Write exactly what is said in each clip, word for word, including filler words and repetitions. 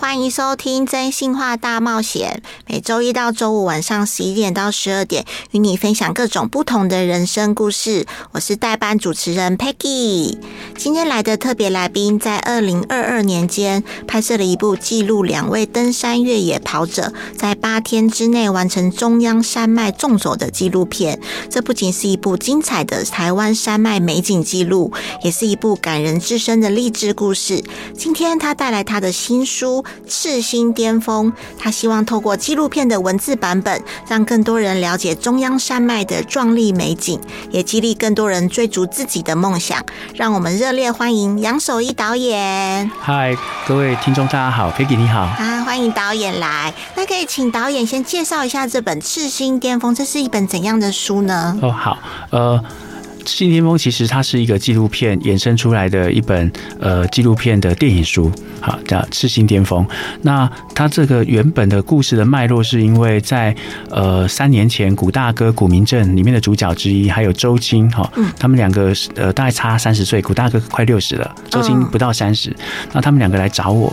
欢迎收听《真心话大冒险》，每周一到周五晚上十一点到十二点，与你分享各种不同的人生故事。我是代班主持人 Peggy。今天来的特别来宾，在二零二二年间拍摄了一部记录两位登山越野跑者在八天之内完成中央山脉纵走的纪录片。这不仅是一部精彩的台湾山脉美景记录，也是一部感人至深的励志故事。今天他带来他的新书。赤心巅峰，他希望透过纪录片的文字版本，让更多人了解中央山脉的壮丽美景，也激励更多人追逐自己的梦想。让我们热烈欢迎杨守一导演。嗨，各位听众大家好， Peggy 你好啊，欢迎导演来。那可以请导演先介绍一下这本《赤心巅峰》，这是一本怎样的书呢？哦，好，呃。《赤心巅峰》其实它是一个纪录片衍生出来的一本呃纪录片的电影书，好叫《赤心巅峰》。那它这个原本的故事的脉络，是因为在呃三年前，古大哥古明正里面的主角之一，还有周金哈、哦，他们两个呃大概差三十岁，古大哥快六十了，周金不到三十、嗯，那他们两个来找我。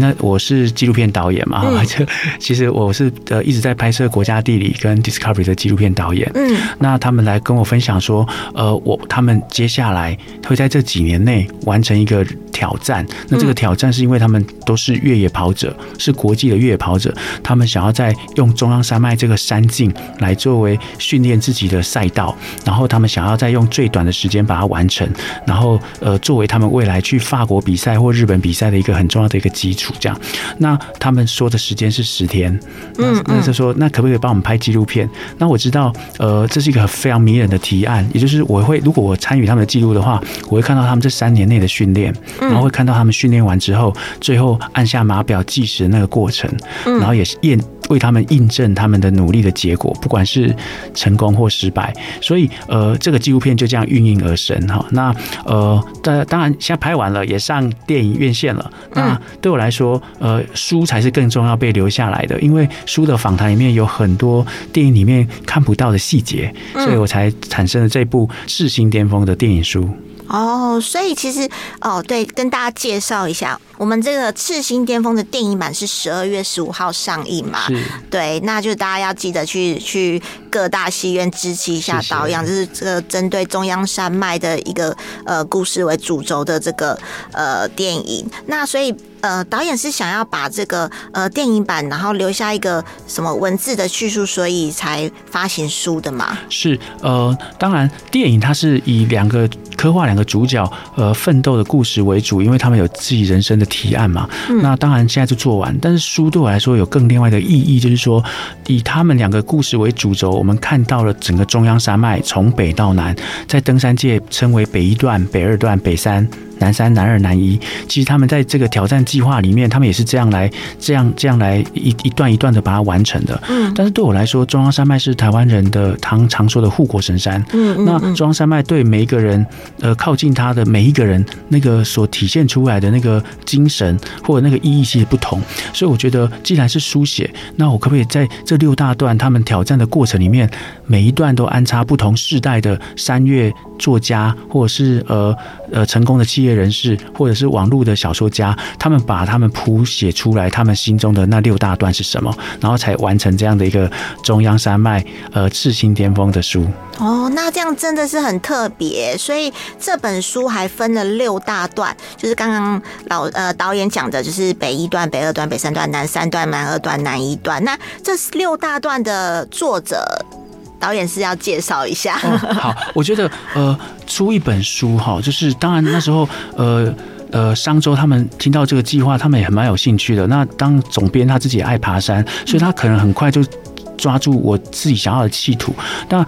那我是纪录片导演嘛，嗯、其实我是呃一直在拍摄国家地理跟 Discovery 的纪录片导演。嗯，那他们来跟我分享说，呃，我他们接下来会在这几年内完成一个挑战。那这个挑战是因为他们都是越野跑者，是国际的越野跑者，他们想要在用中央山脉这个山径来作为训练自己的赛道，然后他们想要再用最短的时间把它完成，然后呃作为他们未来去法国比赛或日本比赛的一个很重要的一个基。这样，那他们说的时间是十天，那那就说那可不可以帮我们拍纪录片？那我知道，呃，这是一个非常迷人的提案，也就是我会如果我参与他们的记录的话，我会看到他们这三年内的训练，然后会看到他们训练完之后，最后按下码表计时的那个过程，然后也验。为他们印证他们的努力的结果，不管是成功或失败，所以呃，这个纪录片就这样应运而生哈。那呃，当然现在拍完了，也上电影院线了。那对我来说，呃，书才是更重要被留下来的，因为书的访谈里面有很多电影里面看不到的细节，所以我才产生了这部《赤心巅峰》的电影书。哦，所以其实哦，对，跟大家介绍一下，我们这个《赤心巅峰》的电影版是十二月十五号上映嘛？对，那就大家要记得去去各大戏院支持一下导演，这是这个针对中央山脉的一个呃故事为主轴的这个呃电影。那所以。呃，导演是想要把这个呃电影版，然后留下一个什么文字的叙述，所以才发行书的嘛？是，呃，当然，电影它是以两个刻画两个主角呃奋斗的故事为主，因为他们有自己人生的提案嘛。嗯、那当然现在就做完，但是书对我来说有更另外的意义，就是说以他们两个故事为主轴，我们看到了整个中央山脉从北到南，在登山界称为北一段、北二段、北三。南三、南二、南一，其实他们在这个挑战计划里面，他们也是这样来、这样、这样来一一段一段的把它完成的。嗯，但是对我来说，中央山脉是台湾人的常常说的护国神山。嗯，那中央山脉对每一个人，呃，靠近他的每一个人，那个所体现出来的那个精神或者那个意义其实不同。所以我觉得，既然是书写，那我可不可以在这六大段他们挑战的过程里面，每一段都安插不同世代的山岳作家，或者是呃呃成功的企业。业人士或者是网络的小说家，他们把他们谱写出来，他们心中的那六大段是什么，然后才完成这样的一个中央山脉呃赤心巅峰的书。哦，那这样真的是很特别，所以这本书还分了六大段，就是刚刚老呃导演讲的，就是北一段、北二段、北三段、南三段、南二段、南一段。那这六大段的作者。导演是要介绍一下、哦。好，我觉得呃，出一本书哈，就是当然那时候呃。呃，商周他们听到这个计划，他们也蛮有兴趣的。那当总编他自己也爱爬山，所以他可能很快就抓住我自己想要的企图。那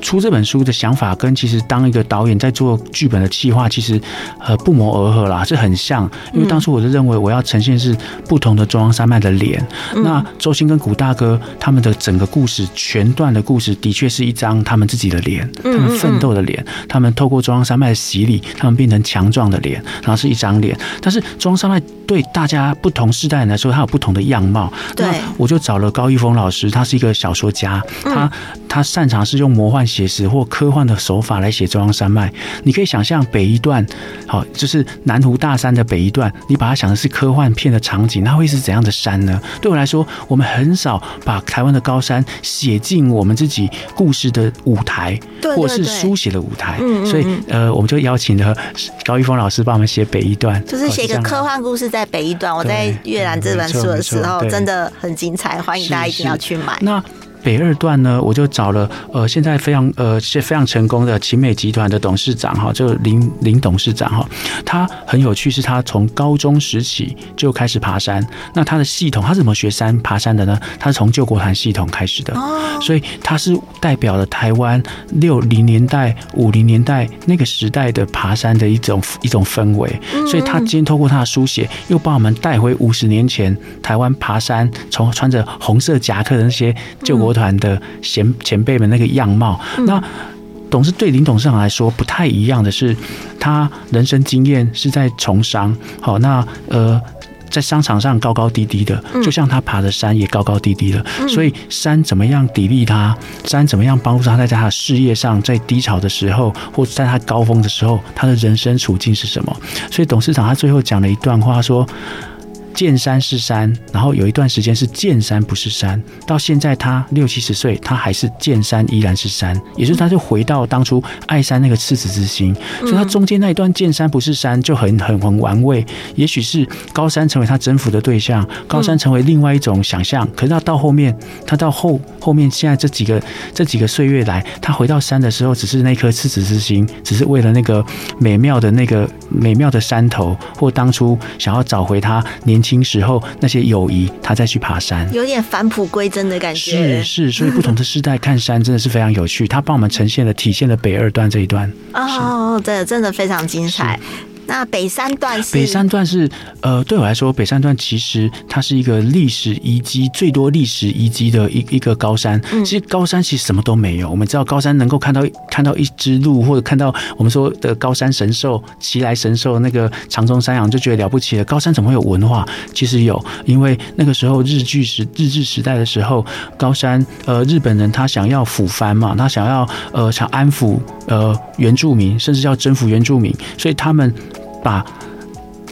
出这本书的想法跟其实当一个导演在做剧本的企划其实呃不谋而合啦，是很像。因为当初我是认为我要呈现是不同的中央山脉的脸、嗯、那周星跟古大哥他们的整个故事全段的故事的确是一张他们自己的脸，他们奋斗的脸，他们透过中央山脉的洗礼他们变成强壮的脸，然后是一张脸。但是中央山脉对大家不同世代人来说它有不同的样貌，那我就找了高一峰老师，他是一个小说家，他他擅长是用魔幻写实或科幻的手法来写中央山脉。你可以想象北一段好，就是南湖大山的北一段，你把它想的是科幻片的场景，它会是怎样的山呢？对我来说我们很少把台湾的高山写进我们自己故事的舞台，对对对，或是书写的舞台。嗯嗯嗯，所以呃，我们就邀请了高一峰老师帮我们写北一段，就是写一个科幻故事在北一段。我在阅览这本书的时候真的很精彩，欢迎大家一定要去买。是是，那北二段呢，我就找了呃，现在非常呃是非常成功的勤美集团的董事长哈，就林林董事长哈，他很有趣，是他从高中时期就开始爬山。那他的系统，他怎么学山爬山的呢？他是从救国团系统开始的，所以他是代表了台湾六零年代、五零年代那个时代的爬山的一种一种氛围。所以他今天透过他的书写，又把我们带回五十年前台湾爬山，从穿着红色夹克的那些救国团的前前辈们那个样貌。那董事对林董事长来说不太一样的是，他人生经验是在从商，好，那呃在商场上高高低低的，就像他爬的山也高高低低的、嗯、所以山怎么样砥砺他，山怎么样帮助他在他的事业上在低潮的时候或在他高峰的时候他的人生处境是什么。所以董事长他最后讲了一段话说，见山是山，然后有一段时间是见山不是山，到现在他六七十岁他还是见山依然是山，也就是他就回到当初爱山那个赤子之心。所以他中间那一段见山不是山就很很很玩味，也许是高山成为他征服的对象，高山成为另外一种想象。可是他到后面他到后后面现在这几个这几个岁月来，他回到山的时候只是那颗赤子之心，只是为了那个美妙的那个美妙的山头，或当初想要找回他年年轻时候那些友谊，他再去爬山，有点返璞归真的感觉。是是，所以不同的世代看山真的是非常有趣。他帮我们呈现了、体现了北二段这一段。哦，真的真的非常精彩。那北三段是北三段是呃，对我来说，北三段其实它是一个历史遗迹最多历史遗迹的一一个高山。嗯、其实高山其实什么都没有，我们知道高山能够看到看到一只鹿，或者看到我们说的高山神兽、奇来神兽那个长鬃山羊就觉得了不起了。高山怎么会有文化？其实有，因为那个时候日据时日治时代的时候，高山呃日本人他想要抚番嘛，他想要呃想安抚呃原住民，甚至要征服原住民，所以他们把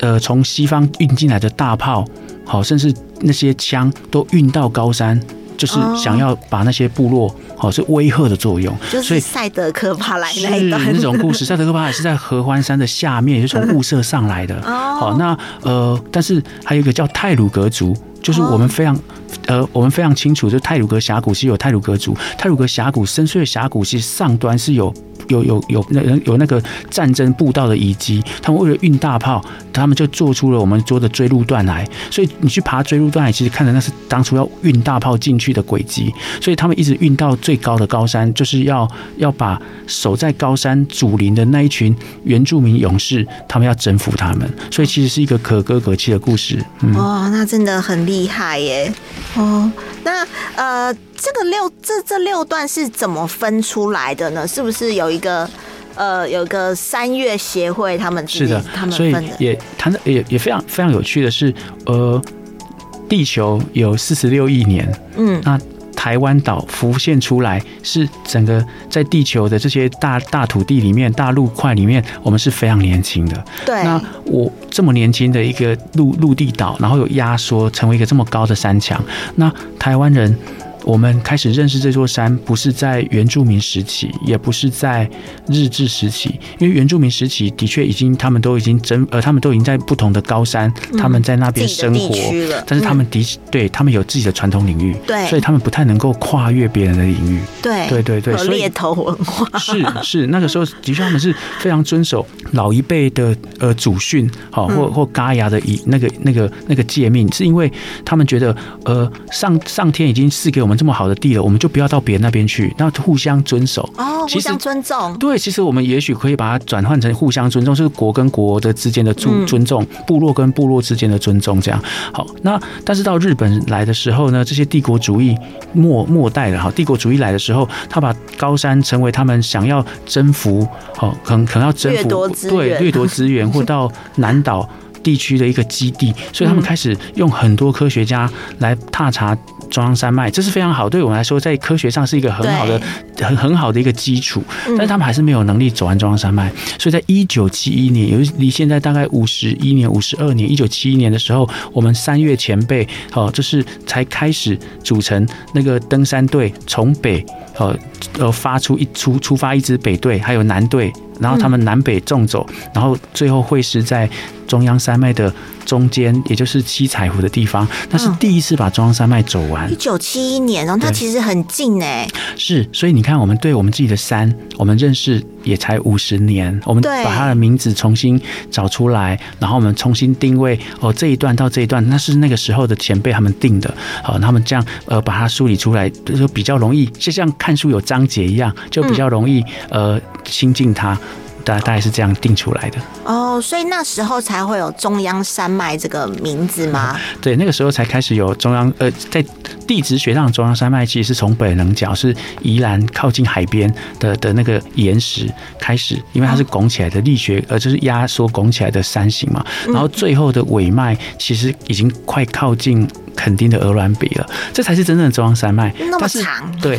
呃从西方运进来的大炮，好，甚至那些枪都运到高山，就是想要把那些部落，好，是威吓的作用。就是赛德克巴莱那一段是那种故事，赛德克巴莱是在合欢山的下面，也是从雾社上来的。好，那呃，但是还有一个叫太鲁阁族。就是我们非常，呃，我们非常清楚，就太鲁阁峡谷其实有太鲁阁族，太鲁阁峡谷深邃的峡谷其实上端是有有有有那有那个战争步道的遗迹，他们为了运大炮，他们就做出了我们做的追路断崖，所以你去爬追路断崖，其实看的那是当初要运大炮进去的轨迹，所以他们一直运到最高的高山，就是要要把守在高山主林的那一群原住民勇士，他们要征服他们，所以其实是一个可歌可泣的故事。嗯、哇，那真的很厉害耶！哦，那呃，这个六这这六段是怎么分出来的呢？是不是有一个呃，有一个山岳协会他们是的，他们分的，所以也谈的也也非常非常有趣的是，呃，地球有四十六亿年，嗯，那台湾岛浮现出来是整个在地球的这些 大, 大土地里面、大陆块里面，我们是非常年轻的。对，那我这么年轻的一个陆陆地岛，然后有压缩成为一个这么高的山墙，那台湾人。我们开始认识这座山，不是在原住民时期，也不是在日治时期，因为原住民时期的确已经他们都已经征呃，他们都已经在不同的高山，嗯、他们在那边生活，但是他们的、嗯、对他们有自己的传统领域，所以他们不太能够跨越别人的领域，对对对对，有猎头文化，是是那个时候的确他们是非常遵守老一辈的呃祖训，好、哦、或或嘎牙的那个那个那个诫命，是因为他们觉得呃上上天已经赐给我们。这么好的地了，我们就不要到别人那边去，那互相遵守哦，互相尊重。对，其实我们也许可以把它转换成互相尊重，就是国跟国的之间的尊重、嗯、部落跟部落之间的尊重这样。好，那但是到日本来的时候呢，这些帝国主义末末代了，帝国主义来的时候，他把高山成为他们想要征服，好，可能可能要征服掠夺资源，对，掠夺资源或到南岛。地区的一个基地，所以他们开始用很多科学家来踏查中央山脉，这是非常好，对我们来说在科学上是一个很好的很很好的一个基础，但是他们还是没有能力走完中央山脉，所以在一九七一年，也就是离现在大概五十一年五十二年，一九七一年的时候，我们三月前辈哦，这是才开始组成那个登山队，从北呃呃发出一出出发一支北队还有南队，然后他们南北纵走，然后最后会师在中央山脉的中间，也就是七彩湖的地方，那是第一次把中央山脉走完。一九七一年哦，它其实很近哎、欸。是，所以你看，我们对我们自己的山，我们认识也才五十年，我们把它的名字重新找出来，然后我们重新定位哦，这一段到这一段，那是那个时候的前辈他们定的，好、哦，他们这样呃把它梳理出来，就比较容易，就像看书有章节一样，就比较容易、嗯、呃亲近它。大概是这样定出来的哦，所以那时候才会有中央山脉这个名字吗？嗯、对，那个时候才开始有中央呃，在地质学上，中央山脉其实是从北棱角，是宜兰靠近海边的的那个岩石开始，因为它是拱起来的力学，呃，就是压缩拱起来的山形嘛。然后最后的尾脉其实已经快靠近垦丁的鹅銮鼻了，这才是真正的中央山脉。那么长，对，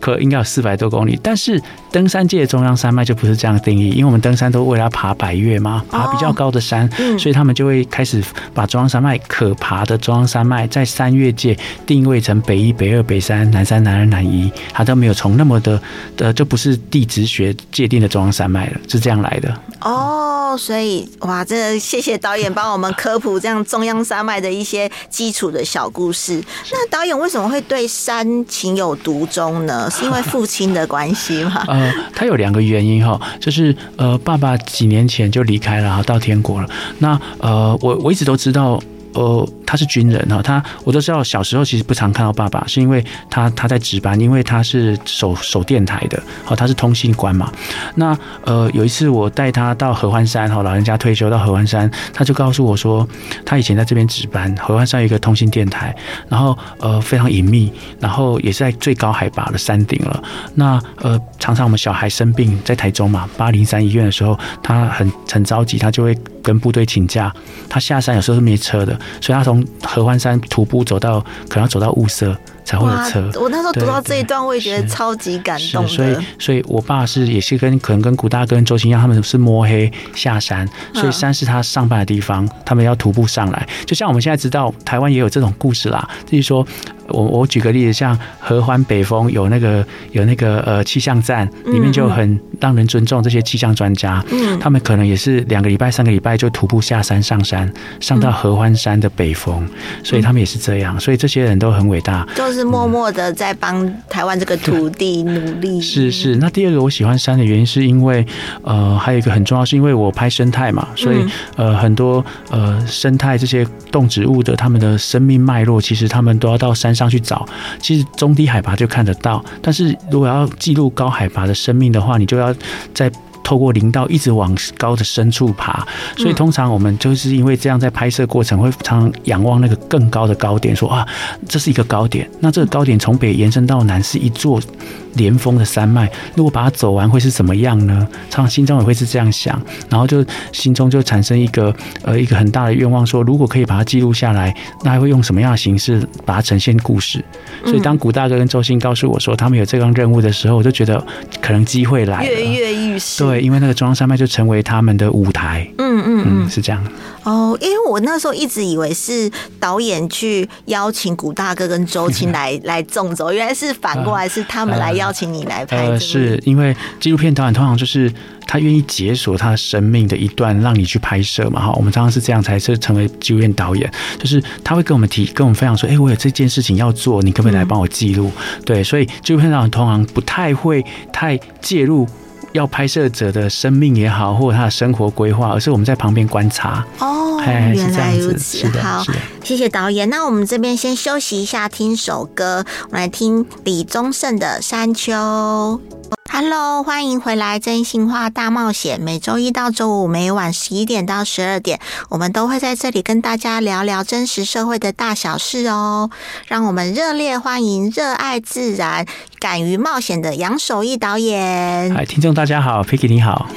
可应该有四百多公里。但是登山界的中央山脉就不是这样定义，因为我们登山都为了爬百岳嘛，爬比较高的山，哦嗯、所以他们就会开始把中央山脉可爬的中央山脉在山岳界定位成北一、北二、北三、南三、南二、南一，它都没有从那么的呃，就不是地质学界定的中央山脉了，是这样来的。哦，所以哇，这谢谢导演帮我们科普这样中央山脉的一些基础。的小故事。那导演为什么会对山情有独钟呢？是因为父亲的关系吗？呃，他有两个原因哈，就是呃，爸爸几年前就离开了，到天国了。那呃，我我一直都知道。呃，他是军人哈，他我都知道。小时候其实不常看到爸爸，是因为他他在值班，因为他是守守电台的，好，他是通信官嘛。那呃，有一次我带他到合欢山，哈，老人家退休到合欢山，他就告诉我说，他以前在这边值班，合欢山有一个通信电台，然后呃非常隐秘，然后也是在最高海拔的山顶了。那呃，常常我们小孩生病在台中嘛，八零三医院的时候，他很很着急，他就会跟部队请假，他下山有时候是没车的。所以他从合欢山徒步走到，可能要走到雾社才会有车。我那时候读到这一段，我也觉得超级感动的。所以，所以我爸是也是跟可能跟古大哥跟周青一样，他们是摸黑下山，所以山是他上班的地方，他们要徒步上来。就像我们现在知道，台湾也有这种故事啦，就是说。我我举个例子，像合欢北峰有那个有那个呃气象站，里面就很让人尊重这些气象专家，嗯，他们可能也是两个礼拜、三个礼拜就徒步下山上山，上到合欢山的北峰，所以他们也是这样，所以这些人都很伟大，就是默默的在帮台湾这个土地努力。嗯、是是，那第二个我喜欢山的原因是因为呃还有一个很重要，是因为我拍生态嘛，所以呃很多呃生态这些动植物的他们的生命脉络，其实他们都要到山上。上去找，其实中低海拔就看得到，但是如果要记录高海拔的生命的话，你就要在透过林道一直往高的深处爬，所以通常我们就是因为这样，在拍摄过程会常常仰望那个更高的高点，说啊，这是一个高点，那这个高点从北延伸到南是一座连峰的山脉，如果把它走完会是怎么样呢？常常心中也会是这样想，然后就心中就产生一个呃一个很大的愿望说，说如果可以把它记录下来，那还会用什么样的形式把它呈现故事？所以当古大哥跟周星告诉我说他们有这个任务的时候，我就觉得可能机会来了，跃跃欲试。对，因为那个中央山脉就成为他们的舞台。嗯嗯嗯，是这样。哦，因为我那时候一直以为是导演去邀请古大哥跟周青来来纵走，原来是反过来是他们来邀请你来拍。呃，呃是因为纪录片导演通常就是。他愿意解锁他生命的一段，让你去拍摄嘛？哈，我们常常是这样才是成为纪录片导演，就是他会跟我们提，跟我们分享说，哎、欸，我有这件事情要做，你可不可以来帮我记录？嗯、对，所以纪录片导演通常不太会太介入。要拍摄者的生命也好，或者他的生活规划，而是我们在旁边观察。哦，原来如此。好，谢谢导演。那我们这边先休息一下，听首歌。我们来听李宗盛的《山丘》。Hello， 欢迎回来《真心话大冒险》，每周一到周五每晚十一点到十二点，我们都会在这里跟大家聊聊真实社会的大小事哦。让我们热烈欢迎热爱自然、敢于冒险的杨守毅导演。嗨，听众大家好 ，Picky 你好，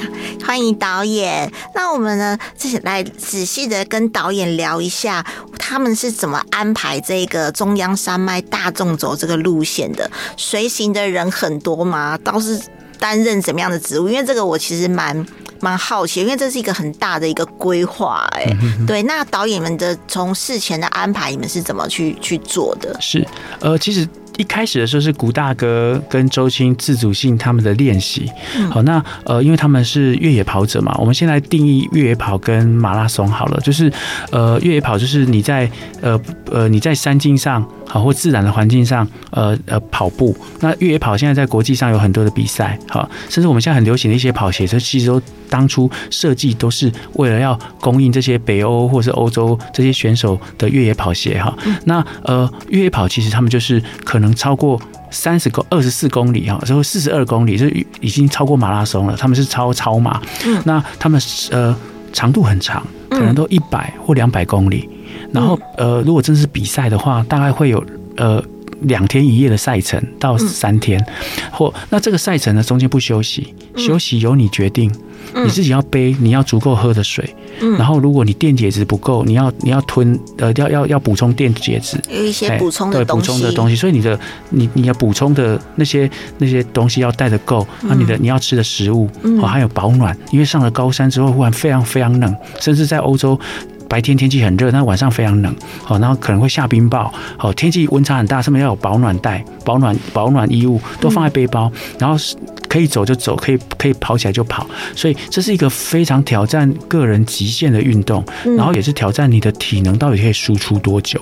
欢迎导演。那我们呢，自己来仔细的跟导演聊一下，他们是怎么安排这个中央山脉大纵走这个路线的？随行的人很多吗？倒是担任怎么样的职务？因为这个我其实蛮蛮好奇，因为这是一个很大的一个规划、欸，哎、嗯，对。那导演们的从事前的安排，你们是怎么去去做的？是，呃，其实一开始的时候是古大哥跟周青自主性他们的练习。好、嗯，那呃，因为他们是越野跑者嘛，我们先来定义越野跑跟马拉松好了，就是呃，越野跑就是你在呃呃你在山径上。好，或自然的环境上，呃呃，跑步。那越野跑现在在国际上有很多的比赛，好，甚至我们现在很流行的一些跑鞋，这其实都当初设计都是为了要供应这些北欧或是欧洲这些选手的越野跑鞋，哈、嗯。那呃，越野跑其实他们就是可能超过。三十公二十四公里哈，之后四十二公里，这已经超过马拉松了。他们是超超马，嗯、那他们呃长度很长，可能都一百或两百公里。嗯、然后呃，如果真是比赛的话，大概会有呃两天一夜的赛程到三天，嗯、或那这个赛程呢中间不休息，休息由你决定。你自己要背，你要足够喝的水，嗯、然后如果你电解质不够，你要你要吞呃要要要补充电解质，有一些补充的东西，对，补充的东西，所以你的你你要补充的那些那些东西要带得够，那、嗯、你的你要吃的食物，嗯、还有保暖，因为上了高山之后忽然非常非常冷，甚至在欧洲。白天天气很热，但晚上非常冷，好，然后可能会下冰雹，好，天气温差很大，上面要有保暖袋、保暖保暖衣物都放在背包，嗯、然后可以走就走，可以可以跑起来就跑，所以这是一个非常挑战个人极限的运动，嗯、然后也是挑战你的体能到底可以输出多久。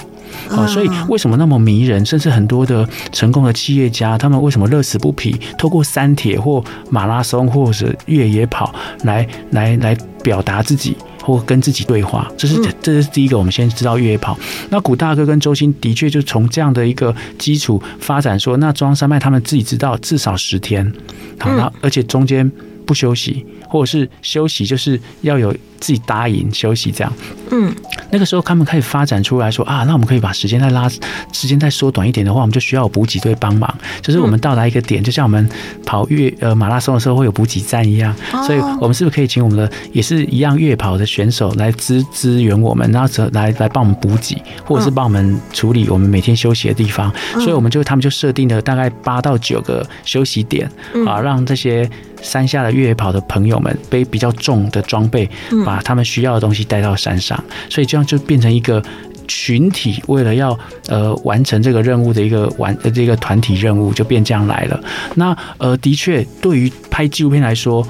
哦，所以为什么那么迷人？甚至很多的成功的企业家，他们为什么乐此不疲，透过山铁或马拉松或者越野跑来来来表达自己或跟自己对话？这是这是第一个，我们先知道越野跑。那古大哥跟周星的确就从这样的一个基础发展说，那中央山脉他们自己知道至少十天，好，那而且中间不休息，或者是休息就是要有。自己搭营休息这样，嗯，那个时候他们开始发展出来说啊，那我们可以把时间再拉，时间再缩短一点的话，我们就需要有补给队帮忙。就是我们到达一个点，嗯、就像我们跑越呃马拉松的时候会有补给站一样，哦、所以我们是不是可以请我们的也是一样越跑的选手来支支援我们，然后来来帮我们补给，或者是帮我们处理我们每天休息的地方。嗯、所以我们就他们就设定了大概八到九个休息点，嗯、啊，让这些山下的越野跑的朋友们背比较重的装备。嗯，把他们需要的东西带到山上，所以这样就变成一个群体为了要呃完成这个任务的一个完呃这个团体任务，就变这样来了。那呃的确，对于拍纪录片来说，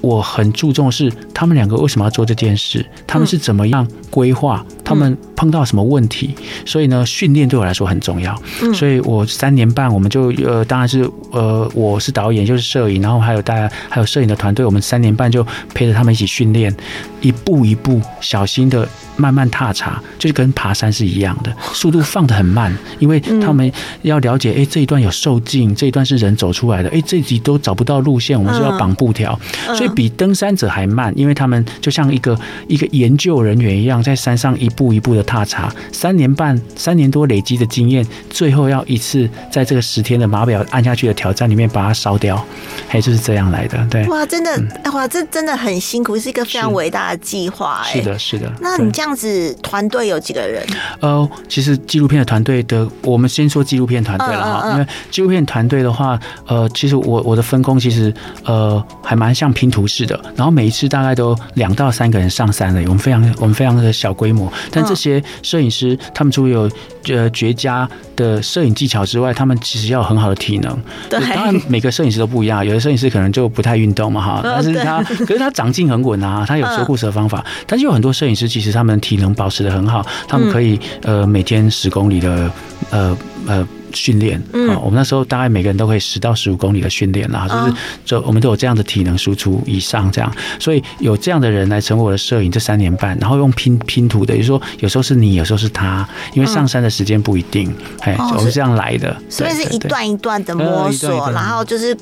我很注重是他们两个为什么要做这件事，他们是怎么样规划，他们碰到什么问题。所以呢，训练对我来说很重要。所以我三年半，我们就呃，当然是呃，我是导演，就是摄影，然后还有大家还有摄影的团队，我们三年半就陪着他们一起训练，一步一步小心的慢慢踏查，就是跟爬山是一样的，速度放得很慢，因为他们要了解，哎、欸，这一段有受径，这一段是人走出来的，哎、欸，这集都找不到路线，我们是要绑布条，所以。比登山者还慢，因为他们就像一个一个研究人员一样，在山上一步一步的踏查，三年半、三年多累积的经验，最后要一次在这个十天的码表按下去的挑战里面把它烧掉，嘿，就是这样来的。对，哇，真的，嗯、哇，这真的很辛苦，是一个非常伟大的计划。是的，是的。那你这样子团队有几个人？呃，其实纪录片的团队的，我们先说纪录片团队了哈，嗯嗯嗯因为纪录片团队的话，呃，其实我我的分工其实呃还蛮像拼图。不是的，然后每一次大概都两到三个人上山了，我们非常我们非常的小规模。但这些摄影师，他们除了有呃绝佳的摄影技巧之外，他们其实要有很好的体能。对，当然每个摄影师都不一样，有的摄影师可能就不太运动嘛哈，但是他可是他长进很稳啊，他有折固的方法。但是有很多摄影师其实他们体能保持得很好，他们可以呃每天十公里的呃呃。训练、嗯哦、我们那时候大概每个人都可以十到十五公里的训练啦，就是就我们都有这样的体能输出以上这样，所以有这样的人来成为我的摄影这三年半，然后用拼拼图的，也就是说有时候是你，有时候是他，因为上山的时间不一定、嗯哦、我们这样来的，所以是一段一段的摸索、呃、一段一段，然后就是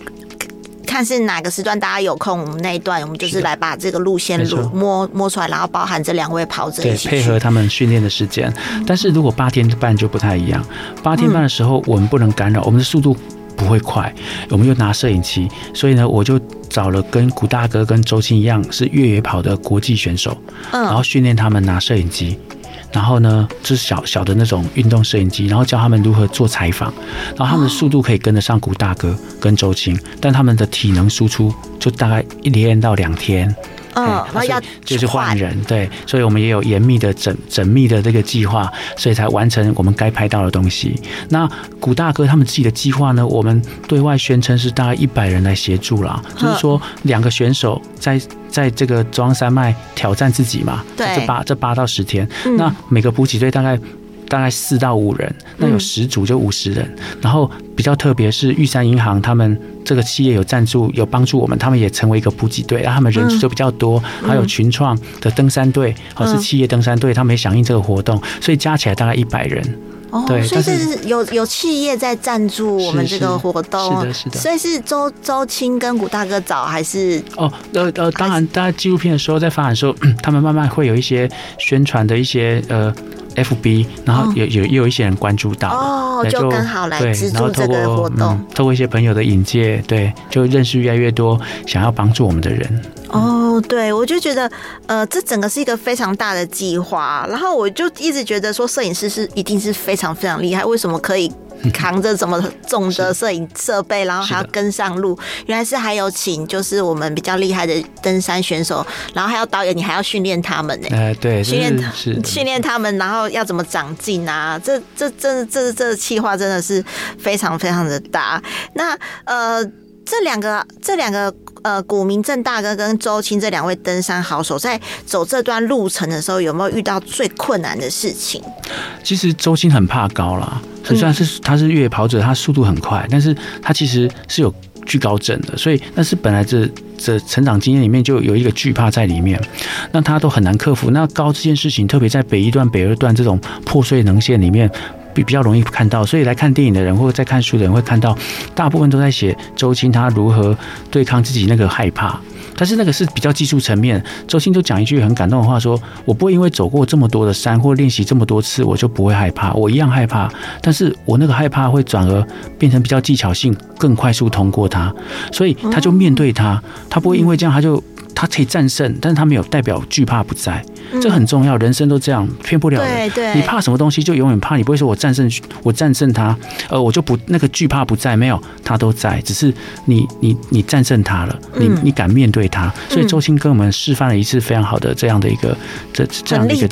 看是哪个时段大家有空，我们那一段我们就是来把这个路线路 摸, 摸出来，然后包含这两位跑者一起去，对，配合他们训练的时间、嗯、但是如果八天半就不太一样，八天半的时候我们不能干扰、嗯、我们的速度不会快，我们又拿摄影机，所以呢我就找了跟古大哥跟周青一样是越野跑的国际选手、嗯、然后训练他们拿摄影机，然后呢就是小小的那种运动摄影机，然后教他们如何做采访，然后他们的速度可以跟得上古大哥跟周青，但他们的体能输出就大概一连到两天嗯，然后要就是换人，对，所以我们也有严密的缜缜密的这个计划，所以才完成我们该拍到的东西。那古大哥他们自己的计划呢，我们对外宣称是大概一百人来协助啦，就是说两个选手在在这个中央山脉挑战自己嘛，对，这八这八到十天，嗯、那每个补给队大概。大概四到五人，那有十组就五十人、嗯、然后比较特别是玉山银行他们这个企业有赞助有帮助我们，他们也成为一个补给队，他们人数就比较多、嗯、还有群创的登山队、嗯、是企业登山队，他们也响应这个活动，所以加起来大概一百人哦，对，所以是 有, 有企业在赞助我们这个活动，是是是的，是的。所以是周周青跟古大哥找还是哦呃呃，当然，大家纪录片的时候在发展的时候，他们慢慢会有一些宣传的一些呃 F B， 然后也也、哦、也有一些人关注到哦，就更好来资助这个活动、嗯，透过一些朋友的引介，对，就认识越来越多想要帮助我们的人。哦，对，我就觉得，呃，这整个是一个非常大的计划。然后我就一直觉得说，摄影师是一定是非常非常厉害，为什么可以扛着这么重的摄影设备，然后还要跟上路？原来是还有请就是我们比较厉害的登山选手，然后还要导演，你还要训练他们呢、欸。哎、呃，对，训练训练他们，然后要怎么长进啊？这这这这这计划真的是非常非常的大。那呃，这两个这两个。呃，古明正大哥跟周青这两位登山好手，在走这段路程的时候，有没有遇到最困难的事情？其实周青很怕高啦，所以虽然是他是越野跑者，他速度很快，但是他其实是有惧高症的，所以但是本来这这成长经验里面就有一个惧怕在里面，那他都很难克服。那高这件事情，特别在北一段、北二段这种破碎能线里面。比较容易看到，所以来看电影的人或者在看书的人会看到，大部分都在写周青他如何对抗自己那个害怕，但是那个是比较技术层面。周青就讲一句很感动的话说，我不会因为走过这么多的山或练习这么多次我就不会害怕，我一样害怕，但是我那个害怕会转而变成比较技巧性更快速通过它，所以他就面对它，他不会因为这样他就他可以战胜，但是他没有代表惧怕不在，这很重要。人生都这样，骗不了人。你怕什么东西就永远怕，你不会说我战胜，我战胜它，呃，我就不那个惧怕不在，没有，它都在，只是你你你战胜它了，你你敢面对它。所以周青跟我们示范了一次非常好的这样的一个这这样的一个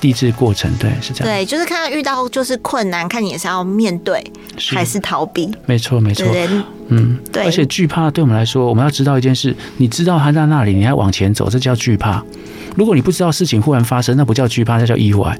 励志过程，对，是这样。对，就是看到遇到就是困难，看你是要面对还是逃避。没错，没错。嗯，对，而且惧怕对我们来说，我们要知道一件事，你知道它在那里，你还往前走，这叫惧怕。如果你不知道事情忽然发生，那不叫惧怕，那叫意外。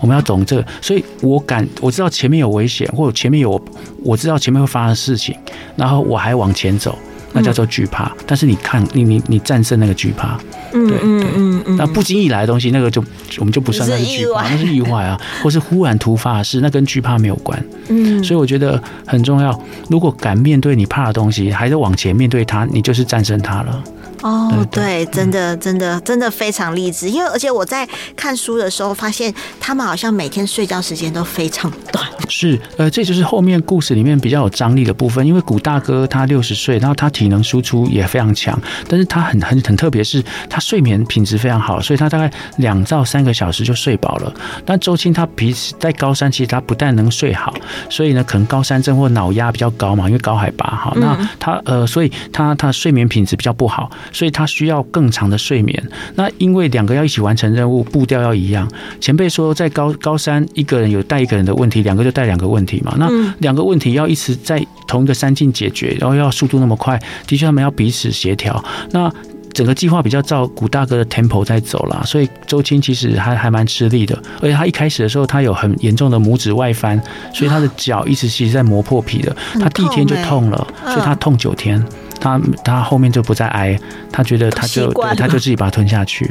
我们要懂这个，所以我敢，我知道前面有危险，或者前面有，我知道前面会发生的事情，然后我还往前走，那叫做惧怕。但是你看，你你你战胜那个惧怕，对对，那不经意来的东西，那个就我们就不算那是惧怕，那是意外啊，或是忽然突发的事，那跟惧怕没有关。嗯，所以我觉得很重要。如果敢面对你怕的东西，还是往前面对它，你就是战胜它了。哦、oh, ，对，真的，真的，真的非常励志。因为而且我在看书的时候发现，他们好像每天睡觉时间都非常短。是，呃，这就是后面故事里面比较有张力的部分。因为古大哥他六十岁，然后他体能输出也非常强，但是他很很很特别是，是他睡眠品质非常好，所以他大概两到三个小时就睡饱了。但周青他平时在高山，其实他不但能睡好，所以呢，可能高山症或脑压比较高嘛，因为高海拔哈。那他呃，所以他他睡眠品质比较不好。所以他需要更长的睡眠。那因为两个要一起完成任务，步调要一样。前辈说，在高高山，一个人有带一个人的问题，两个就带两个问题嘛。那两个问题要一直在同一个山径解决，然后要速度那么快，的确他们要彼此协调。那整个计划比较照古大哥的 tempo 在走啦，所以周青其实还还蛮吃力的，而且他一开始的时候他有很严重的拇指外翻，所以他的脚一直其实在磨破皮的，他第一天就痛了，所以他痛九天。他他后面就不再挨，他觉得他就对他就自己把它吞下去。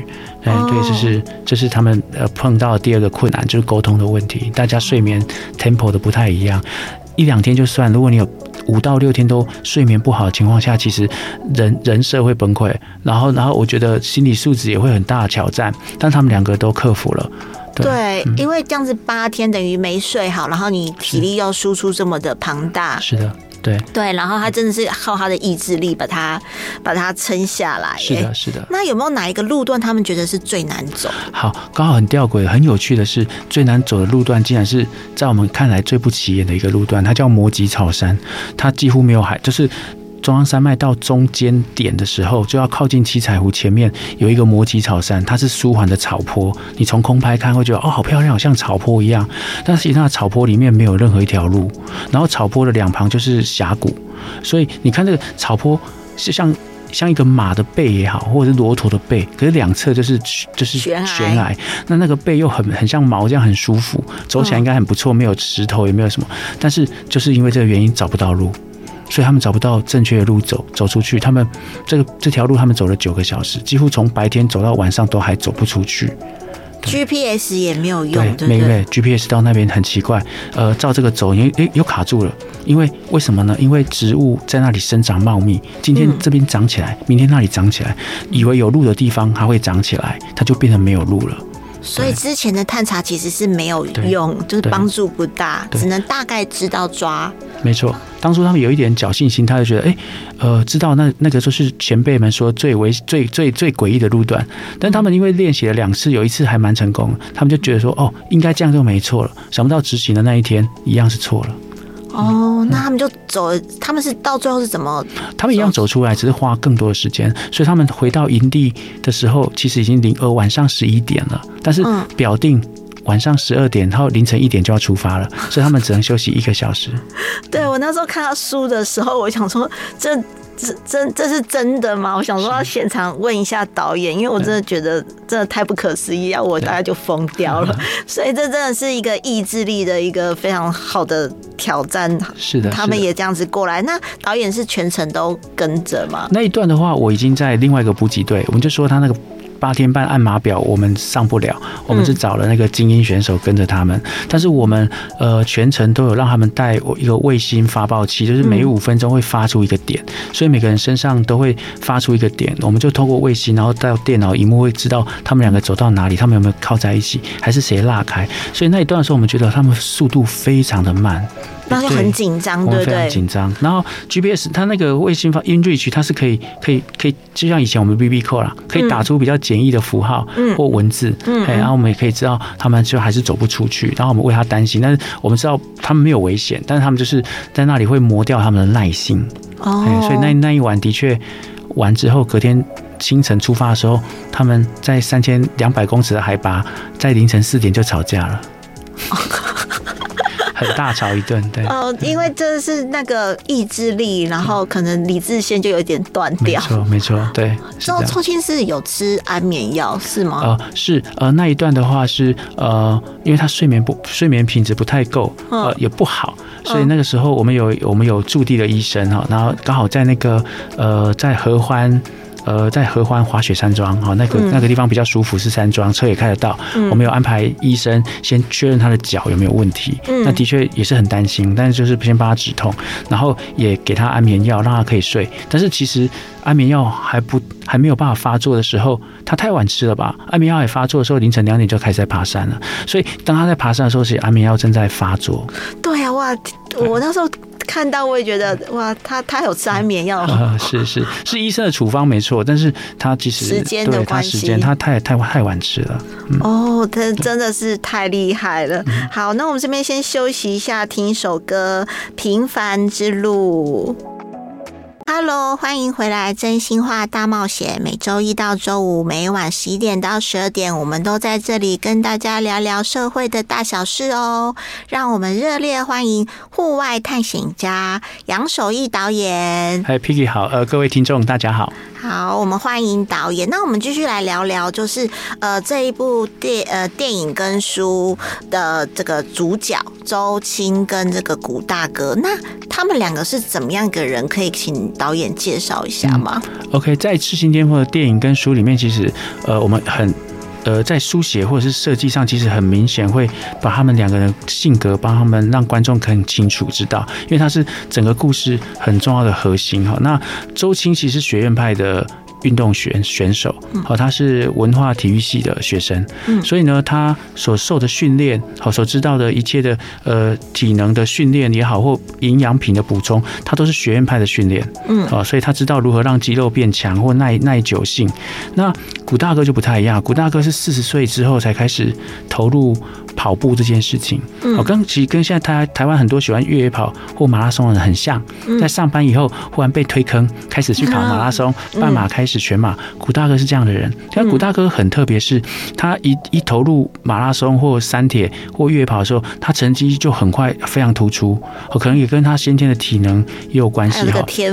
哎、哦，对，这是这是他们呃碰到的第二个困难，就是沟通的问题。大家睡眠 tempo 的不太一样，一两天就算。如果你有五到六天都睡眠不好的情况下，其实人人设会崩溃，然后然后我觉得心理素质也会很大的挑战。但他们两个都克服了。对，因为这样子八天等于没睡好，然后你体力要输出这么的庞大，是的，对对，然后他真的是靠他的意志力把他把他撑下来，是的，是的。那有没有哪一个路段他们觉得是最难走？好，刚好很吊诡，很有趣的是，最难走的路段竟然是在我们看来最不起眼的一个路段，它叫摩吉草山，它几乎没有海，就是。中央山脉到中间点的时候，就要靠近七彩湖前面有一个摩吉草山，它是舒缓的草坡，你从空拍看会觉得哦好漂亮，好像草坡一样，但是那草坡里面没有任何一条路，然后草坡的两旁就是峡谷，所以你看这个草坡是像像一个马的背也好，或者是骆驼的背，可是两侧就是就是悬崖，那那个背又很很像毛这样，很舒服，走起来应该很不错，没有石头也没有什么，但是就是因为这个原因找不到路。所以他们找不到正确的路走走出去，他们这个这条路他们走了九个小时，几乎从白天走到晚上都还走不出去。G P S 也没有用，对不对 ？G P S 到那边很奇怪，呃，照这个走，因为又卡住了。因为为什么呢？因为植物在那里生长茂密，今天这边长起来，明天那里长起来，以为有路的地方它会长起来，它就变成没有路了。所以之前的探查其实是没有用，就是帮助不大，只能大概知道抓。没错，当初他们有一点侥幸心，他就觉得，哎、欸，呃，知道那那个就是前辈们说最危、最最最诡异的路段。但他们因为练习了两次，有一次还蛮成功，他们就觉得说，哦，应该这样就没错了。想不到执行的那一天，一样是错了。哦，那他们就走，他们是到最后是怎么？他们一样走出来，只是花更多的时间。所以他们回到营地的时候，其实已经零呃晚上十一点了，但是表定晚上十二点，然后凌晨一点就要出发了，所以他们只能休息一个小时。对，我那时候看到书的时候，我想说这。这这这是真的吗？我想说要现场问一下导演，因为我真的觉得真的太不可思议，要我大概就疯掉了。所以这真的是一个意志力的一个非常好的挑战。是的，他们也这样子过来。那导演是全程都跟着吗？那一段的话，我已经在另外一个补给队，我们就说他那个。八天半按码表我们上不了，我们是找了那个精英选手跟着他们，嗯、但是我们呃全程都有让他们带一个卫星发报器，就是每五分钟会发出一个点，嗯、所以每个人身上都会发出一个点，我们就透过卫星，然后到电脑萤幕会知道他们两个走到哪里，他们有没有靠在一起，还是谁落开。所以那一段的时候，我们觉得他们速度非常的慢。那就很紧张，对不对？我们非常紧张。然后 G P S 它那个卫星发 InReach 它是可以可以可以，就像以前我们 B B 扣啦，可以打出比较简易的符号或文字，嗯，然后我们也可以知道他们就还是走不出去，然后我们为他担心，但是我们知道他们没有危险，但是他们就是在那里会磨掉他们的耐心。哦，所以那那一晚的确完之后，隔天清晨出发的时候，他们在三千两百公尺的海拔，在凌晨四点就吵架了。很大吵一顿，对。哦，因为这是那个意志力，然后可能理智线就有点断掉。没错，没错，对。之后周青是有吃安眠药是吗？呃，是，呃，那一段的话是呃，因为他睡眠不睡眠品质不太够，呃，也不好，所以那个时候我们有我们有驻地的医生哈，然后刚好在那个呃在合欢。呃，在合欢滑雪山庄，那个那个地方比较舒服，是山庄，车也开得到。嗯、我们有安排医生先确认他的脚有没有问题，嗯、那的确也是很担心，但是就是先帮他止痛，然后也给他安眠药，让他可以睡。但是其实安眠药还不还没有办法发作的时候，他太晚吃了吧？安眠药也发作的时候，凌晨两点就开始在爬山了。所以当他在爬山的时候，其实安眠药正在发作。对啊，哇，我那时候。看到我也觉得哇，他他有吃安眠药，呃、是是是医生的处方没错，但是他其实时间的关系，他太太太晚吃了。嗯、哦，他真的是太厉害了。嗯、好，那我们这边先休息一下，听一首歌《平凡之路》。哈喽，欢迎回来真心话大冒险，每周一到周五每晚十一点到十二点，我们都在这里跟大家聊聊社会的大小事哦。让我们热烈欢迎户外探险家杨守毅导演。嗨 Piggy 好，呃，各位听众大家好。好，我们欢迎导演。那我们继续来聊聊，就是呃这一部电呃电影跟书的这个主角周青跟这个古大哥，那他们两个是怎么样的人？可以请导演介绍一下吗、嗯、？OK， 在《痴情巅峰》的电影跟书里面，其实呃我们很。呃，在书写或者是设计上，其实很明显会把他们两个人的性格，帮他们让观众很清楚知道，因为他是整个故事很重要的核心哈。那周青其实学院派的运动选选手，好，他是文化体育系的学生，嗯、所以呢，他所受的训练，好，所知道的一切的呃体能的训练也好，或营养品的补充，他都是学院派的训练，嗯，啊，所以他知道如何让肌肉变强或耐耐久性。那古大哥就不太一样，古大哥是四十岁之后才开始投入跑步这件事情，嗯，好，跟其实跟现在台台湾很多喜欢越野跑或马拉松的人很像，在上班以后忽然被推坑，开始去跑马拉松、半马开始。是全马，古大哥是这样的人。但古大哥很特别，是他 一, 一投入马拉松或三铁或越野跑的时候，他成绩就很快非常突出，可能也跟他先天的体能也有关系，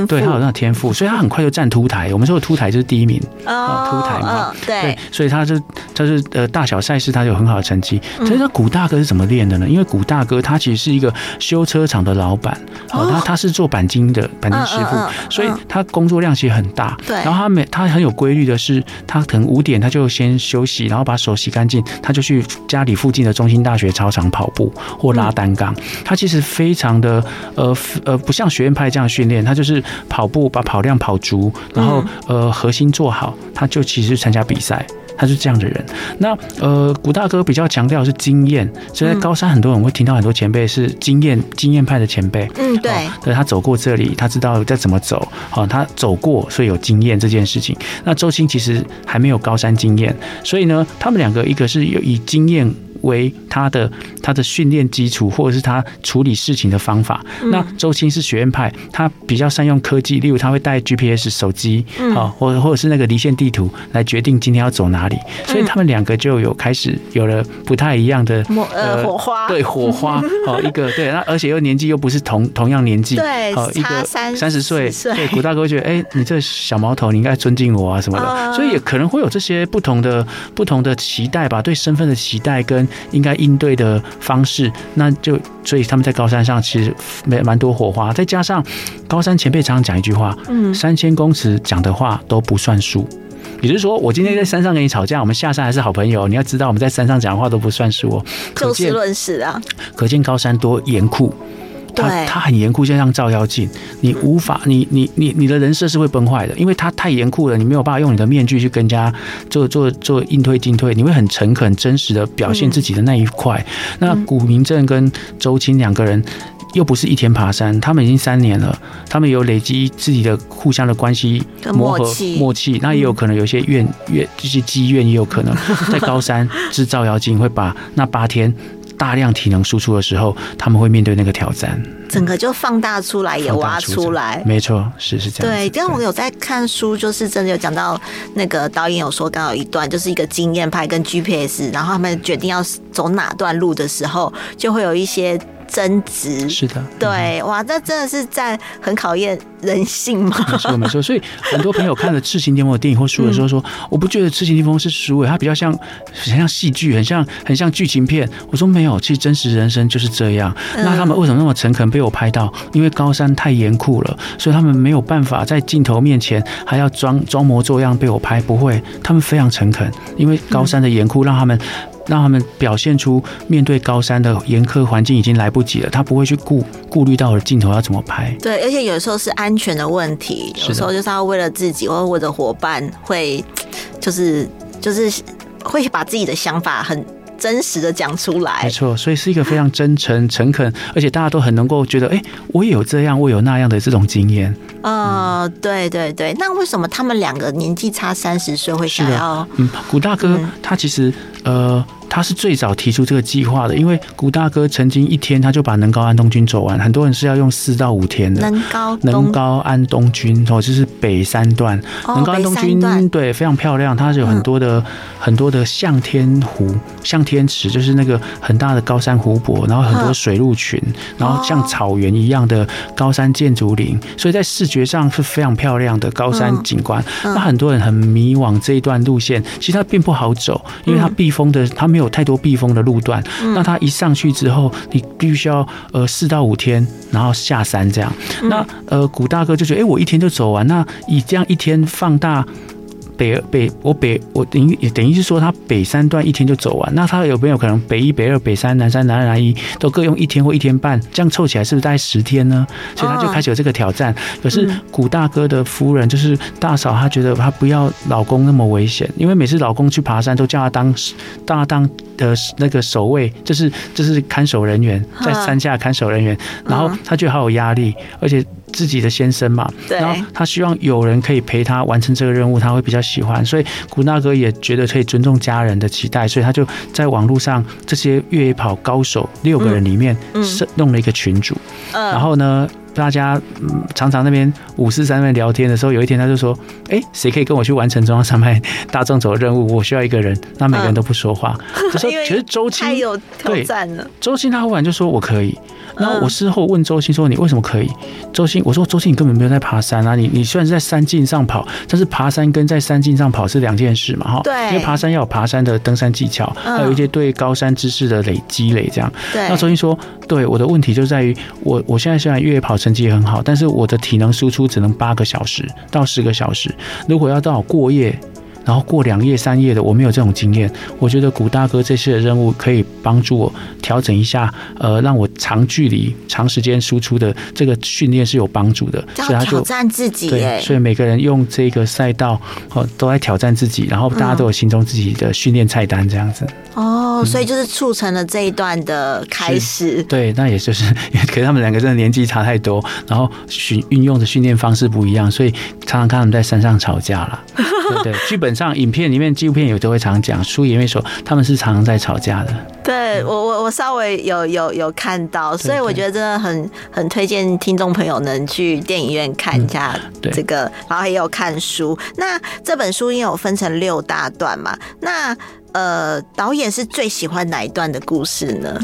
对，他有那个天赋，所以他很快就站凸台。我们说的凸台就是第一名，哦，凸台嘛，哦，对，对，所以他就他是呃大小赛事他有很好的成绩。但是古大哥是怎么练的呢？因为古大哥他其实是一个修车厂的老板，哦，他他是做钣金的钣金师傅，嗯嗯嗯，所以他工作量其实很大。对，然后他每他很有规律的是，他可能五点他就先休息，然后把手洗干净，他就去家里附近的中心大学操场跑步或拉单杠。他其实非常的呃呃，不像学院派这样训练，他就是跑步把跑量跑足，然后呃核心做好，他就其实参加比赛。他是这样的人。那呃，古大哥比较强调的是经验，所以在高三很多人会听到很多前辈是经验经验派的前辈。嗯，对，哦，对，他走过这里，他知道在怎么走，哦，他走过，所以有经验这件事情。那周青其实还没有高三经验，所以呢，他们两个一个是有以经验为他的他的训练基础，或者是他处理事情的方法。嗯，那周青是学院派，他比较善用科技，例如他会带 G P S 手机，啊，或或者是那个离线地图来决定今天要走哪里。所以他们两个就有开始有了不太一样的，嗯呃、火花，对，火花，哦，一个对，而且又年纪又不是同同样年纪，对，哦，一个三十岁，对，古大哥觉得哎，欸，你这小毛头，你应该尊敬我啊什么的，呃，所以也可能会有这些不同的不同的期待吧，对身份的期待跟。应该应对的方式，那就所以他们在高山上其实蛮多火花，再加上高山前辈常常讲一句话，嗯，三千公尺讲的话都不算数。也就是说，我今天在山上跟你吵架，我们下山还是好朋友。你要知道，我们在山上讲的话都不算数哦。就事论事啊，可见高山多严酷。他, 他很严酷，就像照妖镜，你无法，你你你你的人设是会崩坏的，因为他太严酷了，你没有办法用你的面具去跟人家做做做应对进退，你会很诚恳、真实的表现自己的那一块。嗯，那古明正跟周青两个人。又不是一天爬山，他们已经三年了，他们有累积自己的互相的关系磨合默契，那也有可能有些怨怨就是积怨，也有可能在高山制造妖精，会把那八天大量体能输出的时候，他们会面对那个挑战，整个就放大出来，也挖出来，没错，是是这样。对，但我有在看书，就是真的有讲到那个导演有说，刚好一段就是一个经验派跟 G P S， 然后他们决定要走哪段路的时候，就会有一些。争执，是的，对，哇，那真的是在很考验人性嘛。没错没错，所以很多朋友看了《痴情巅峰》的电影或书的时候说，嗯，我不觉得《痴情巅峰》是书，它比较像很像戏剧，很像很像剧情片。我说没有，其实真实人生就是这样。嗯，那他们为什么那么诚恳被我拍到？因为高山太严酷了，所以他们没有办法在镜头面前还要装装模作样被我拍。不会，他们非常诚恳，因为高山的严酷让他们。让他们表现出面对高山的严苛环境已经来不及了，他不会去顾顾虑到镜头要怎么拍。对，而且有时候是安全的问题，有时候就是要为了自己或者伙伴，会就是就是会把自己的想法很。真实的讲出来，没错，所以是一个非常真诚、诚恳，而且大家都很能够觉得，哎，欸，我也有这样，我有那样的这种经验。呃、嗯，对对对。那为什么他们两个年纪差三十岁会想要？嗯，古大哥，嗯，他其实呃，他是最早提出这个计划的，因为谷大哥曾经一天他就把能高安东军走完，很多人是要用四到五天的。能高能高安东军哦，就是北三段。哦、能高安东军对非常漂亮，它有很多的、嗯、很多的向天湖、向天池，就是那个很大的高山湖泊，然后很多水陆群、嗯，然后像草原一样的高山建筑林，所以在视觉上是非常漂亮的高山景观。嗯嗯、那很多人很迷惘这一段路线，其实它并不好走，因为它避风的，它没有太多避风的路段。嗯、那它一上去之后，你必须要呃四到五天，然后下山这样。嗯、那呃古大哥就觉得，哎、欸，我一天就走完，那以这样一天放大。北北我北我等于等于是说，他北三段一天就走完，那他有没有可能北一、北二、北三、南三、南二、南一都各用一天或一天半，这样凑起来是不是大概十天呢？所以他就开始有这个挑战。可是古大哥的夫人就是大嫂，她觉得她不要老公那么危险，因为每次老公去爬山都叫她当当当的那个守卫，就是就是看守人员，在山下看守人员，然后她觉得好有压力，而且。自己的先生嘛，然后他希望有人可以陪他完成这个任务，他会比较喜欢，所以古大哥也觉得可以尊重家人的期待，所以他就在网络上这些越野跑高手六个人里面、嗯嗯、弄了一个群组、嗯、然后呢大家、嗯、常常那边五四三那边聊天的时候，有一天他就说：“哎、欸，谁可以跟我去完成中央山脉大纵走的任务？我需要一个人。”那每个人都不说话。嗯、这时候其实周青太有挑战了。周青他忽然就说：“我可以。”然后我事后问周青说：“你为什么可以？”周青我说：“周青，你根本没有在爬山啊！你你虽然是在山径上跑，但是爬山跟在山径上跑是两件事嘛，哈。对。因为爬山要有爬山的登山技巧，嗯、还有一些对高山知识的累积累这样。对。那周青说：“对，我的问题就在于我我现在虽然越野跑。”成绩也很好，但是我的体能输出只能八个小时到十个小时。如果要到过夜，然后过两夜三夜的，我没有这种经验。我觉得古大哥这次的任务可以帮助我调整一下，呃，让我长距离、长时间输出的这个训练是有帮助的。所以他就挑战自己，对，所以每个人用这个赛道、呃、都在挑战自己，然后大家都有心中自己的训练菜单这样子。哦，所以就是促成了这一段的开始。嗯、对，那也就是，可是他们两个真的年纪差太多，然后运用的训练方式不一样，所以常常看他们在山上吵架啦。对对，剧本。本上影片里面纪录片也都会常讲，书也会说他们是常常在吵架的。对，我我我稍微有有有看到，所以我觉得真的很很推荐听众朋友能去电影院看一下这个，嗯、然后也有看书。那这本书也有分成六大段嘛？那呃，导演是最喜欢哪一段的故事呢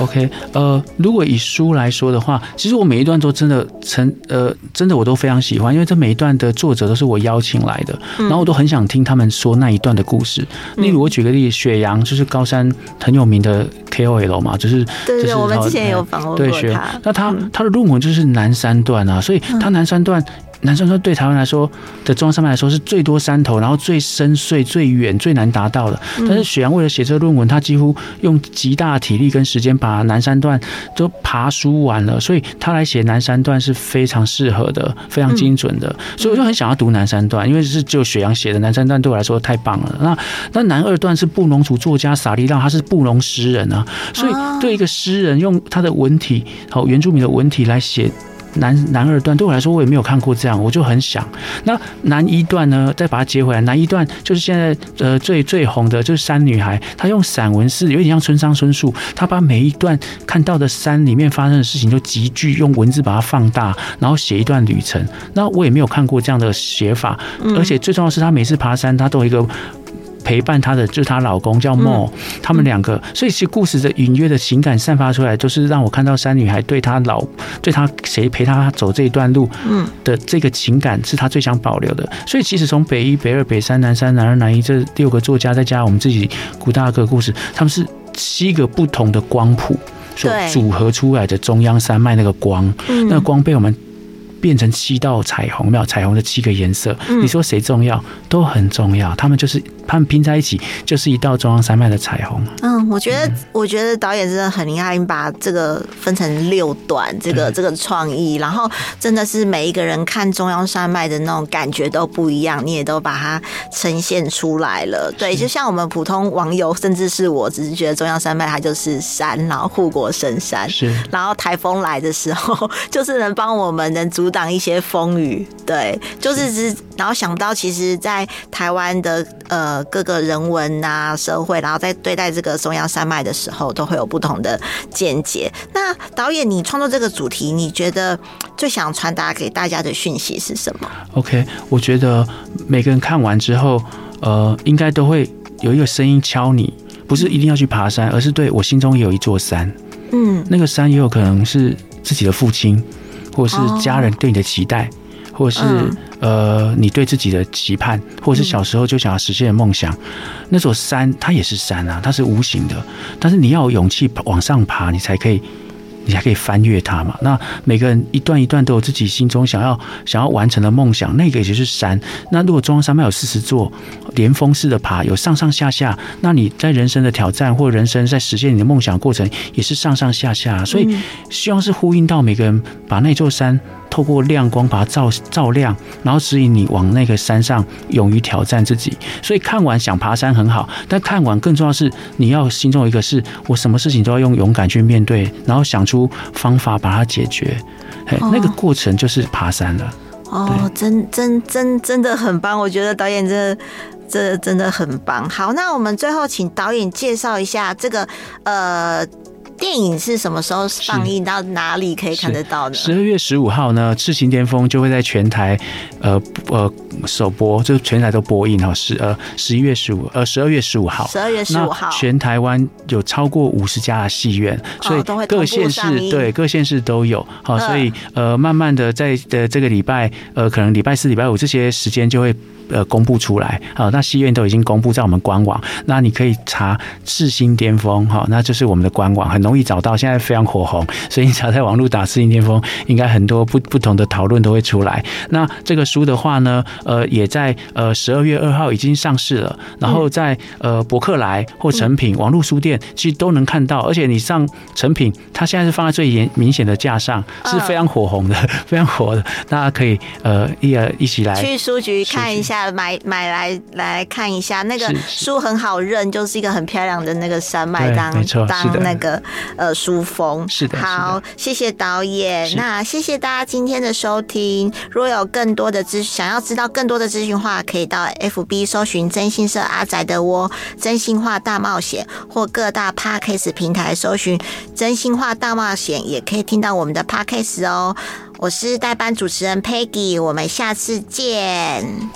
？OK， 呃，如果以书来说的话，其实我每一段都真的成呃，真的我都非常喜欢，因为这每一段的作者都是我邀请来的，然后我都很想听他们说那一段的故事。嗯、例如我举个例子，雪阳就是高山很有名的 K O L 嘛，就是对对，就是、我们之前也有访问过他。对，那他、嗯、他的论文就是南山段啊，所以他南山段。南山段对台湾来说的中央山脉来说是最多山头，然后最深邃、最远、最难达到的。但是雪阳为了写这个论文，他几乎用极大的体力跟时间把南山段都爬书完了，所以他来写南山段是非常适合的、非常精准的。所以我就很想要读南山段，因为是只有雪阳写的南山段对我来说太棒了。那那南二段是布农族作家撒利让，他是布农诗人啊，所以对一个诗人用他的文体，好原住民的文体来写。南南二段对我来说我也没有看过这样，我就很想。那南一段呢，再把它接回来。南一段就是现在呃最最红的就是山女孩，她用散文式有点像村上春树，她把每一段看到的山里面发生的事情就极具用文字把它放大，然后写一段旅程。那我也没有看过这样的写法，而且最重要的是她每次爬山她都有一个。陪伴她的就是她老公叫莫、嗯，他们两个，所以其实故事的隐约的情感散发出来，就是让我看到山女孩对她老对她谁陪她走这一段路的这个情感是她最想保留的。所以其实从北一、北二、北三、南三、南二、南一这六个作家，再加上我们自己古大哥的故事，他们是七个不同的光谱所组合出来的中央山脉那个光，那个光被我们。变成七道彩虹，没有彩虹的七个颜色，你说谁重要？都很重要，他们就是他们拼在一起，就是一道中央山脉的彩虹。嗯，我觉得、嗯、我觉得导演真的很厉害，把这个分成六段，这个这个创意，然后真的是每一个人看中央山脉的那种感觉都不一样，你也都把它呈现出来了。对，就像我们普通网友，甚至是我，只是觉得中央山脉它就是山，然后护国神山，是，然后台风来的时候，就是能帮我们能阻挡一些风雨，对，就是然后想到其实在台湾的呃各个人文啊社会，然后在对待这个中央山脉的时候都会有不同的见解。那导演你创作这个主题，你觉得最想传达给大家的讯息是什么？ OK， 我觉得每个人看完之后呃，应该都会有一个声音敲你，不是一定要去爬山，而是对我心中也有一座山，嗯，那个山也有可能是自己的父亲，或者是家人对你的期待，哦、或者是、嗯、呃你对自己的期盼，或者是小时候就想要实现的梦想、嗯。那座山它也是山啊，它是无形的，但是你要有勇气往上爬，你才可以，你才可以翻越它嘛。那每个人一段一段都有自己心中想要想要完成的梦想，那个也就是山。那如果中央山脉有四十座，连峰式的爬，有上上下下，那你在人生的挑战或人生在实现你的梦想的过程也是上上下下，所以希望是呼应到每个人把那座山透过亮光把它 照, 照亮，然后指引你往那个山上，勇于挑战自己。所以看完想爬山很好，但看完更重要的是你要心中有一个是我什么事情都要用勇敢去面对，然后想出方法把它解决、哦、那个过程就是爬山了。哦，真真真真的很棒，我觉得导演真的这真的很棒。好，那我们最后请导演介绍一下这个呃。电影是什么时候放映？到哪里可以看得到呢？十二月十五号呢，《赤情巅峰》就会在全台，呃呃首播，就是全台都播映哈。十呃十一月十五呃十二月十五号，十二月十五号，全台湾有超过五十家的戏院，所以各县市、哦、对各县市都有。好、呃，所以呃慢慢的在的这个礼拜，呃可能礼拜四、礼拜五这些时间就会。呃，公布出来啊、哦，那戏院都已经公布在我们官网，那你可以查赤心巅峰哈、哦，那就是我们的官网，很容易找到，现在非常火红，所以你只要在网络打赤心巅峰，应该很多不不同的讨论都会出来。那这个书的话呢，呃，也在呃十二月二号已经上市了，然后在呃博客来或诚品网络书店其实都能看到，而且你上诚品，它现在是放在最明显的架上，是非常火红的，非常火的，大家可以呃一一起来去书局看一下。买买来来看一下，那个书很好认，就是一个很漂亮的那个山脉当当那个呃书封。是的，好，谢谢导演，那谢谢大家今天的收听。如果有更多的资，想要知道更多的资讯的话，可以到 F B 搜寻真心社阿宅的窝、真心话大冒险，或各大 Podcast 平台搜寻真心话大冒险，也可以听到我们的 Podcast 哦。我是代班主持人 Peggy， 我们下次见。